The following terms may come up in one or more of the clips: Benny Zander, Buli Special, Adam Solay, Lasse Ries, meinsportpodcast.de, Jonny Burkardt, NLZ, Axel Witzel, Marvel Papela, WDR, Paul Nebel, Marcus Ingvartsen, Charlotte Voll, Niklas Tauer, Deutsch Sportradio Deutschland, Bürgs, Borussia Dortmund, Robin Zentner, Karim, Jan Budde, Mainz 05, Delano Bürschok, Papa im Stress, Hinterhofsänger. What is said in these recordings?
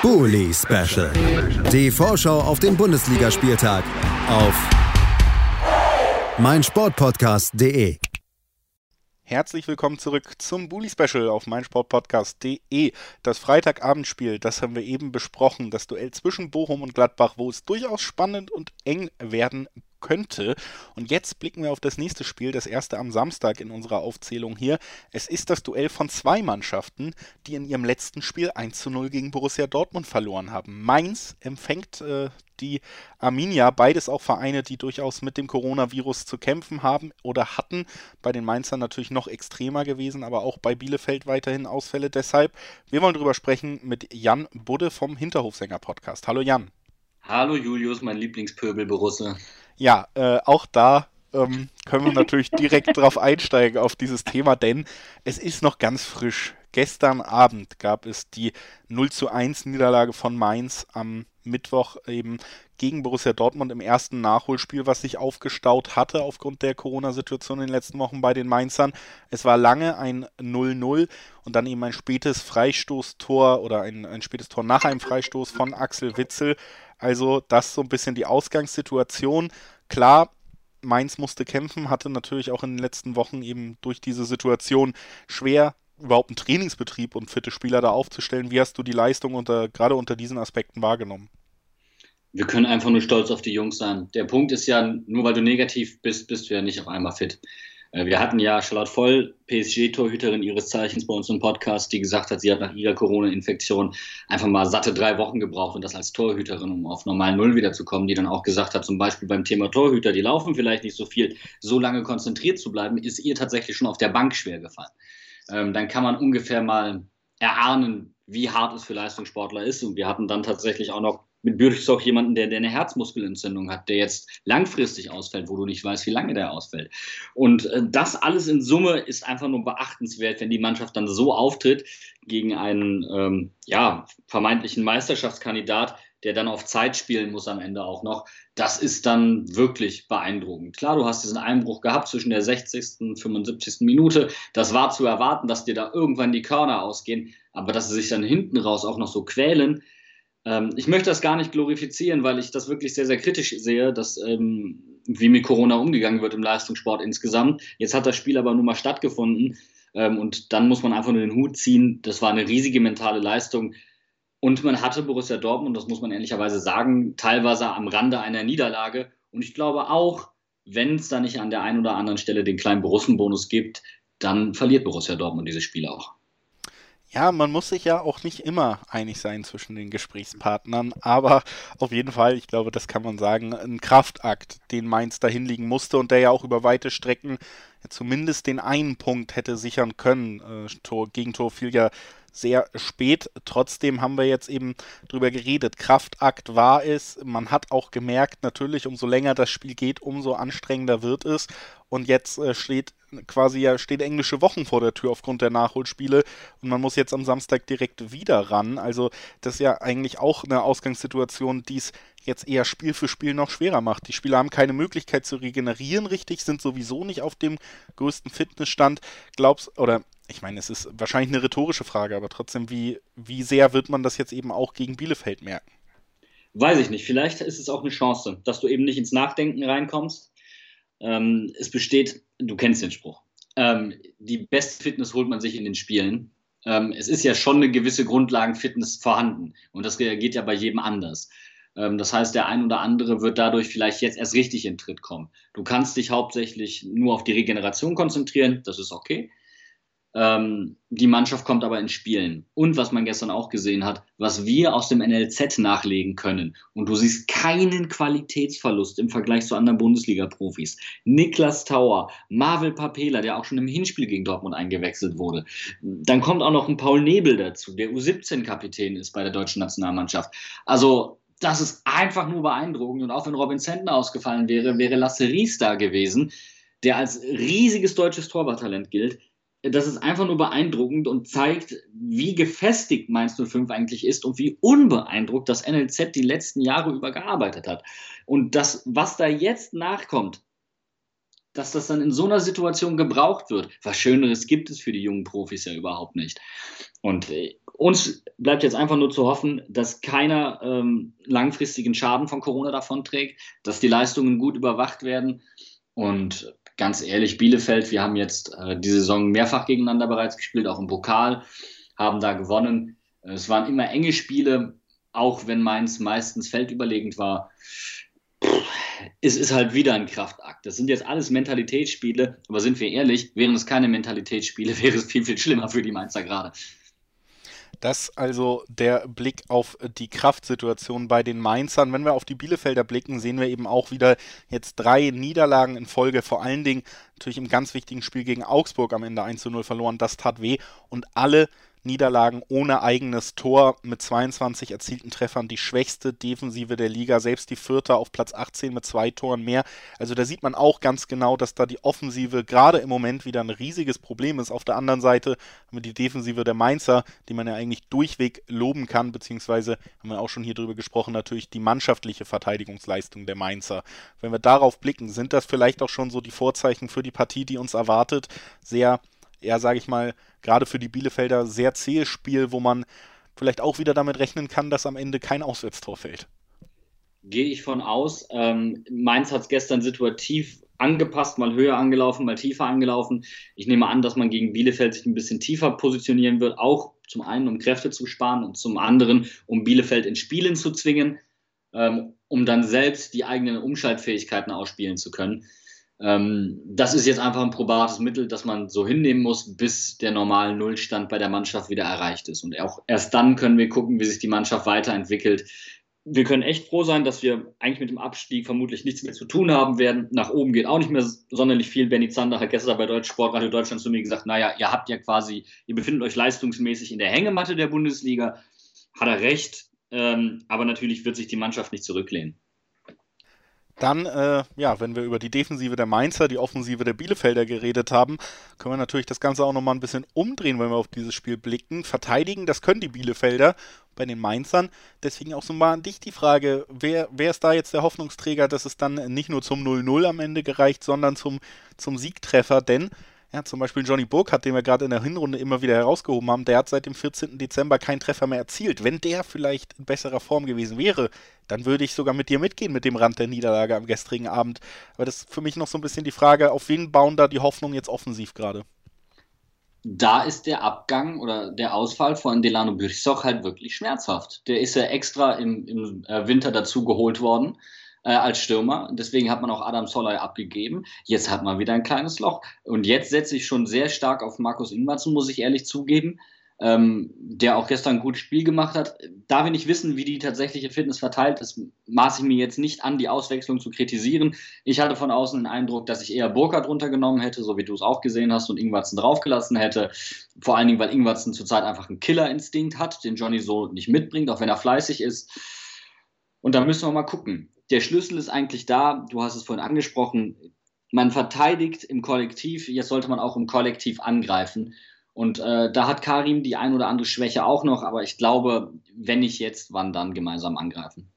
Buli Special. Die Vorschau auf den Bundesligaspieltag auf meinsportpodcast.de. Herzlich willkommen zurück zum Buli Special auf meinsportpodcast.de. Das Freitagabendspiel, das haben wir eben besprochen, das Duell zwischen Bochum und Gladbach, wo es durchaus spannend und eng werden könnte. Und jetzt blicken wir auf das nächste Spiel, das erste am Samstag in unserer Aufzählung hier. Es ist das Duell von zwei Mannschaften, die in ihrem letzten Spiel 1:0 gegen Borussia Dortmund verloren haben. Mainz empfängt die Arminia, beides auch Vereine, die durchaus mit dem Coronavirus zu kämpfen haben oder hatten. Bei den Mainzern natürlich noch extremer gewesen, aber auch bei Bielefeld weiterhin Ausfälle. Deshalb, wir wollen drüber sprechen mit Jan Budde vom Hinterhofsänger Podcast. Hallo Jan. Hallo Julius, mein Lieblingspöbel Borusse. Ja, auch da können wir natürlich direkt drauf einsteigen auf dieses Thema, denn es ist noch ganz frisch. Gestern Abend gab es die 0:1 Niederlage von Mainz am Mittwoch eben gegen Borussia Dortmund im ersten Nachholspiel, was sich aufgestaut hatte aufgrund der Corona-Situation in den letzten Wochen bei den Mainzern. Es war lange ein 0:0 und dann eben ein spätes Freistoßtor oder ein spätes Tor nach einem Freistoß von Axel Witzel. Also das so ein bisschen die Ausgangssituation. Klar, Mainz musste kämpfen, hatte natürlich auch in den letzten Wochen eben durch diese Situation schwer überhaupt einen Trainingsbetrieb und fitte Spieler da aufzustellen. Wie hast du die Leistung gerade unter diesen Aspekten wahrgenommen? Wir können einfach nur stolz auf die Jungs sein. Der Punkt ist ja, nur weil du negativ bist, bist du ja nicht auf einmal fit. Wir hatten ja Charlotte Voll, PSG-Torhüterin ihres Zeichens bei uns im Podcast, die gesagt hat, sie hat nach ihrer Corona-Infektion einfach mal satte 3 Wochen gebraucht und das als Torhüterin, um auf normalen Null wiederzukommen, die dann auch gesagt hat, zum Beispiel beim Thema Torhüter, die laufen vielleicht nicht so viel, so lange konzentriert zu bleiben, ist ihr tatsächlich schon auf der Bank schwer gefallen. Dann kann man ungefähr mal erahnen, wie hart es für Leistungssportler ist. Und wir hatten dann tatsächlich auch noch mit Bürgs auch jemanden, der eine Herzmuskelentzündung hat, der jetzt langfristig ausfällt, wo du nicht weißt, wie lange der ausfällt. Und das alles in Summe ist einfach nur beachtenswert, wenn die Mannschaft dann so auftritt gegen einen vermeintlichen Meisterschaftskandidat, der dann auf Zeit spielen muss am Ende auch noch. Das ist dann wirklich beeindruckend. Klar, du hast diesen Einbruch gehabt zwischen der 60. und 75. Minute. Das war zu erwarten, dass dir da irgendwann die Körner ausgehen. Aber dass sie sich dann hinten raus auch noch so quälen. Ich möchte das gar nicht glorifizieren, weil ich das wirklich sehr, sehr kritisch sehe, dass wie mit Corona umgegangen wird im Leistungssport insgesamt. Jetzt hat das Spiel aber nun mal stattgefunden. Und dann muss man einfach nur den Hut ziehen. Das war eine riesige mentale Leistung. Und man hatte Borussia Dortmund, das muss man ehrlicherweise sagen, teilweise am Rande einer Niederlage. Und ich glaube auch, wenn es da nicht an der einen oder anderen Stelle den kleinen Borussen-Bonus gibt, dann verliert Borussia Dortmund dieses Spiel auch. Ja, man muss sich ja auch nicht immer einig sein zwischen den Gesprächspartnern, aber auf jeden Fall, ich glaube, das kann man sagen, ein Kraftakt, den Mainz da hinlegen musste und der ja auch über weite Strecken zumindest den einen Punkt hätte sichern können. Gegentor fiel ja sehr spät. Trotzdem haben wir jetzt eben drüber geredet. Kraftakt war es. Man hat auch gemerkt, natürlich, umso länger das Spiel geht, umso anstrengender wird es. Und jetzt stehen englische Wochen vor der Tür aufgrund der Nachholspiele. Und man muss jetzt am Samstag direkt wieder ran. Also das ist ja eigentlich auch eine Ausgangssituation, die es jetzt eher Spiel für Spiel noch schwerer macht. Die Spieler haben keine Möglichkeit zu regenerieren, richtig, sind sowieso nicht auf dem größten Fitnessstand. Ich meine, es ist wahrscheinlich eine rhetorische Frage, aber trotzdem, wie sehr wird man das jetzt eben auch gegen Bielefeld merken? Weiß ich nicht. Vielleicht ist es auch eine Chance, dass du eben nicht ins Nachdenken reinkommst. Es besteht, du kennst den Spruch, die beste Fitness holt man sich in den Spielen. Es ist ja schon eine gewisse Grundlagenfitness vorhanden und das reagiert ja bei jedem anders. Das heißt, der ein oder andere wird dadurch vielleicht jetzt erst richtig in Tritt kommen. Du kannst dich hauptsächlich nur auf die Regeneration konzentrieren, das ist okay. Die Mannschaft kommt aber ins Spielen. Und was man gestern auch gesehen hat, was wir aus dem NLZ nachlegen können. Und du siehst keinen Qualitätsverlust im Vergleich zu anderen Bundesliga-Profis. Niklas Tauer, Marvel Papela, der auch schon im Hinspiel gegen Dortmund eingewechselt wurde. Dann kommt auch noch ein Paul Nebel dazu, der U17-Kapitän ist bei der deutschen Nationalmannschaft. Also das ist einfach nur beeindruckend. Und auch wenn Robin Zentner ausgefallen wäre, wäre Lasse Ries da gewesen, der als riesiges deutsches Torwarttalent gilt. Das ist einfach nur beeindruckend und zeigt, wie gefestigt Mainz 05 eigentlich ist und wie unbeeindruckt das NLZ die letzten Jahre über gearbeitet hat. Und das, was da jetzt nachkommt, dass das dann in so einer Situation gebraucht wird. Was Schöneres gibt es für die jungen Profis ja überhaupt nicht. Und uns bleibt jetzt einfach nur zu hoffen, dass keiner langfristigen Schaden von Corona davonträgt, dass die Leistungen gut überwacht werden. Und ganz ehrlich, Bielefeld, wir haben jetzt die Saison mehrfach gegeneinander bereits gespielt, auch im Pokal, haben da gewonnen. Es waren immer enge Spiele, auch wenn Mainz meistens feldüberlegend war. Es ist halt wieder ein Kraftakt. Das sind jetzt alles Mentalitätsspiele, aber sind wir ehrlich, wären es keine Mentalitätsspiele, wäre es viel, viel schlimmer für die Mainzer gerade. Das also der Blick auf die Kraftsituation bei den Mainzern. Wenn wir auf die Bielefelder blicken, sehen wir eben auch wieder jetzt 3 Niederlagen in Folge. Vor allen Dingen natürlich im ganz wichtigen Spiel gegen Augsburg am Ende 1:0 verloren. Das tat weh und alle Niederlagen ohne eigenes Tor mit 22 erzielten Treffern, die schwächste Defensive der Liga, selbst die Fürther auf Platz 18 mit 2 Toren mehr. Also da sieht man auch ganz genau, dass da die Offensive gerade im Moment wieder ein riesiges Problem ist. Auf der anderen Seite haben wir die Defensive der Mainzer, die man ja eigentlich durchweg loben kann, beziehungsweise haben wir auch schon hier drüber gesprochen, natürlich die mannschaftliche Verteidigungsleistung der Mainzer. Wenn wir darauf blicken, sind das vielleicht auch schon so die Vorzeichen für die Partie, die uns erwartet. Sage ich mal, gerade für die Bielefelder sehr zähes Spiel, wo man vielleicht auch wieder damit rechnen kann, dass am Ende kein Auswärtstor fällt. Gehe ich von aus. Mainz hat es gestern situativ angepasst, mal höher angelaufen, mal tiefer angelaufen. Ich nehme an, dass man gegen Bielefeld sich ein bisschen tiefer positionieren wird, auch zum einen, um Kräfte zu sparen und zum anderen, um Bielefeld in Spielen zu zwingen, um dann selbst die eigenen Umschaltfähigkeiten ausspielen zu können. Das ist jetzt einfach ein probates Mittel, das man so hinnehmen muss, bis der normale Nullstand bei der Mannschaft wieder erreicht ist. Und auch erst dann können wir gucken, wie sich die Mannschaft weiterentwickelt. Wir können echt froh sein, dass wir eigentlich mit dem Abstieg vermutlich nichts mehr zu tun haben werden. Nach oben geht auch nicht mehr sonderlich viel. Benny Zander hat gestern bei Deutsch Sportradio Deutschland zu mir gesagt, naja, ihr habt ja quasi, ihr befindet euch leistungsmäßig in der Hängematte der Bundesliga. Hat er recht, aber natürlich wird sich die Mannschaft nicht zurücklehnen. Dann, wenn wir über die Defensive der Mainzer, die Offensive der Bielefelder geredet haben, können wir natürlich das Ganze auch nochmal ein bisschen umdrehen, wenn wir auf dieses Spiel blicken. Verteidigen, das können die Bielefelder bei den Mainzern. Deswegen auch so mal an dich die Frage, wer ist da jetzt der Hoffnungsträger, dass es dann nicht nur zum 0:0 am Ende gereicht, sondern zum Siegtreffer, denn ja, zum Beispiel Jonny Burkardt, den wir gerade in der Hinrunde immer wieder herausgehoben haben, der hat seit dem 14. Dezember keinen Treffer mehr erzielt. Wenn der vielleicht in besserer Form gewesen wäre, dann würde ich sogar mit dir mitgehen mit dem Rand der Niederlage am gestrigen Abend. Aber das ist für mich noch so ein bisschen die Frage, auf wen bauen da die Hoffnung jetzt offensiv gerade? Da ist der Abgang oder der Ausfall von Delano Bürschok halt wirklich schmerzhaft. Der ist ja extra im Winter dazu geholt worden. Als Stürmer. Deswegen hat man auch Adam Solay abgegeben. Jetzt hat man wieder ein kleines Loch. Und jetzt setze ich schon sehr stark auf Marcus Ingvartsen, muss ich ehrlich zugeben, der auch gestern ein gutes Spiel gemacht hat. Da wir nicht wissen, wie die tatsächliche Fitness verteilt ist, maße ich mir jetzt nicht an, die Auswechslung zu kritisieren. Ich hatte von außen den Eindruck, dass ich eher Burkardt runtergenommen hätte, so wie du es auch gesehen hast, und Ingvartsen draufgelassen hätte. Vor allen Dingen, weil Ingvartsen zurzeit einfach einen Killerinstinkt hat, den Jonny so nicht mitbringt, auch wenn er fleißig ist. Und da müssen wir mal gucken. Der Schlüssel ist eigentlich da, du hast es vorhin angesprochen, man verteidigt im Kollektiv, jetzt sollte man auch im Kollektiv angreifen. Und da hat Karim die ein oder andere Schwäche auch noch, aber ich glaube, wenn nicht jetzt, wann dann gemeinsam angreifen.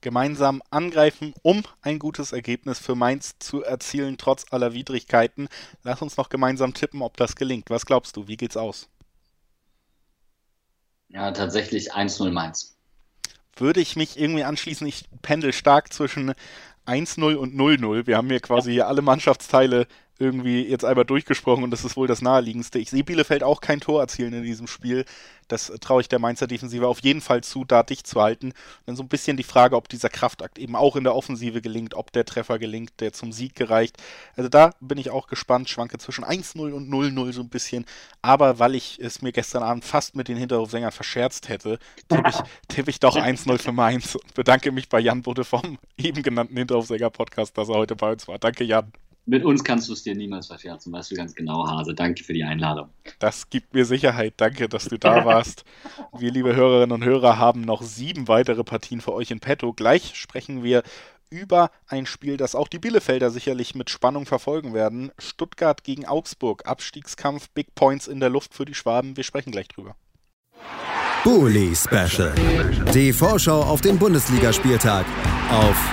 Gemeinsam angreifen, um ein gutes Ergebnis für Mainz zu erzielen, trotz aller Widrigkeiten. Lass uns noch gemeinsam tippen, ob das gelingt. Was glaubst du, wie geht's aus? Ja, tatsächlich 1:0 Mainz. Würde ich mich irgendwie anschließen, ich pendel stark zwischen 1:0 und 0:0. Wir haben hier quasi alle Mannschaftsteile irgendwie jetzt einmal durchgesprochen und das ist wohl das Naheliegendste. Ich sehe Bielefeld auch kein Tor erzielen in diesem Spiel. Das traue ich der Mainzer Defensive auf jeden Fall zu, da dicht zu halten. Und dann so ein bisschen die Frage, ob dieser Kraftakt eben auch in der Offensive gelingt, ob der Treffer gelingt, der zum Sieg gereicht. Also da bin ich auch gespannt, schwanke zwischen 1:0 und 0:0 so ein bisschen. Aber weil ich es mir gestern Abend fast mit den Hinterhofsängern verscherzt hätte, tippe ich doch 1:0 für Mainz und bedanke mich bei Jan Budde vom eben genannten Hinterhofsänger-Podcast, dass er heute bei uns war. Danke, Jan. Mit uns kannst du es dir niemals verscherzen, weißt du ganz genau, Hase. Danke für die Einladung. Das gibt mir Sicherheit. Danke, dass du da warst. Wir, liebe Hörerinnen und Hörer, haben noch 7 weitere Partien für euch in petto. Gleich sprechen wir über ein Spiel, das auch die Bielefelder sicherlich mit Spannung verfolgen werden. Stuttgart gegen Augsburg. Abstiegskampf, Big Points in der Luft für die Schwaben. Wir sprechen gleich drüber. Buli Special. Die Vorschau auf den Bundesligaspieltag auf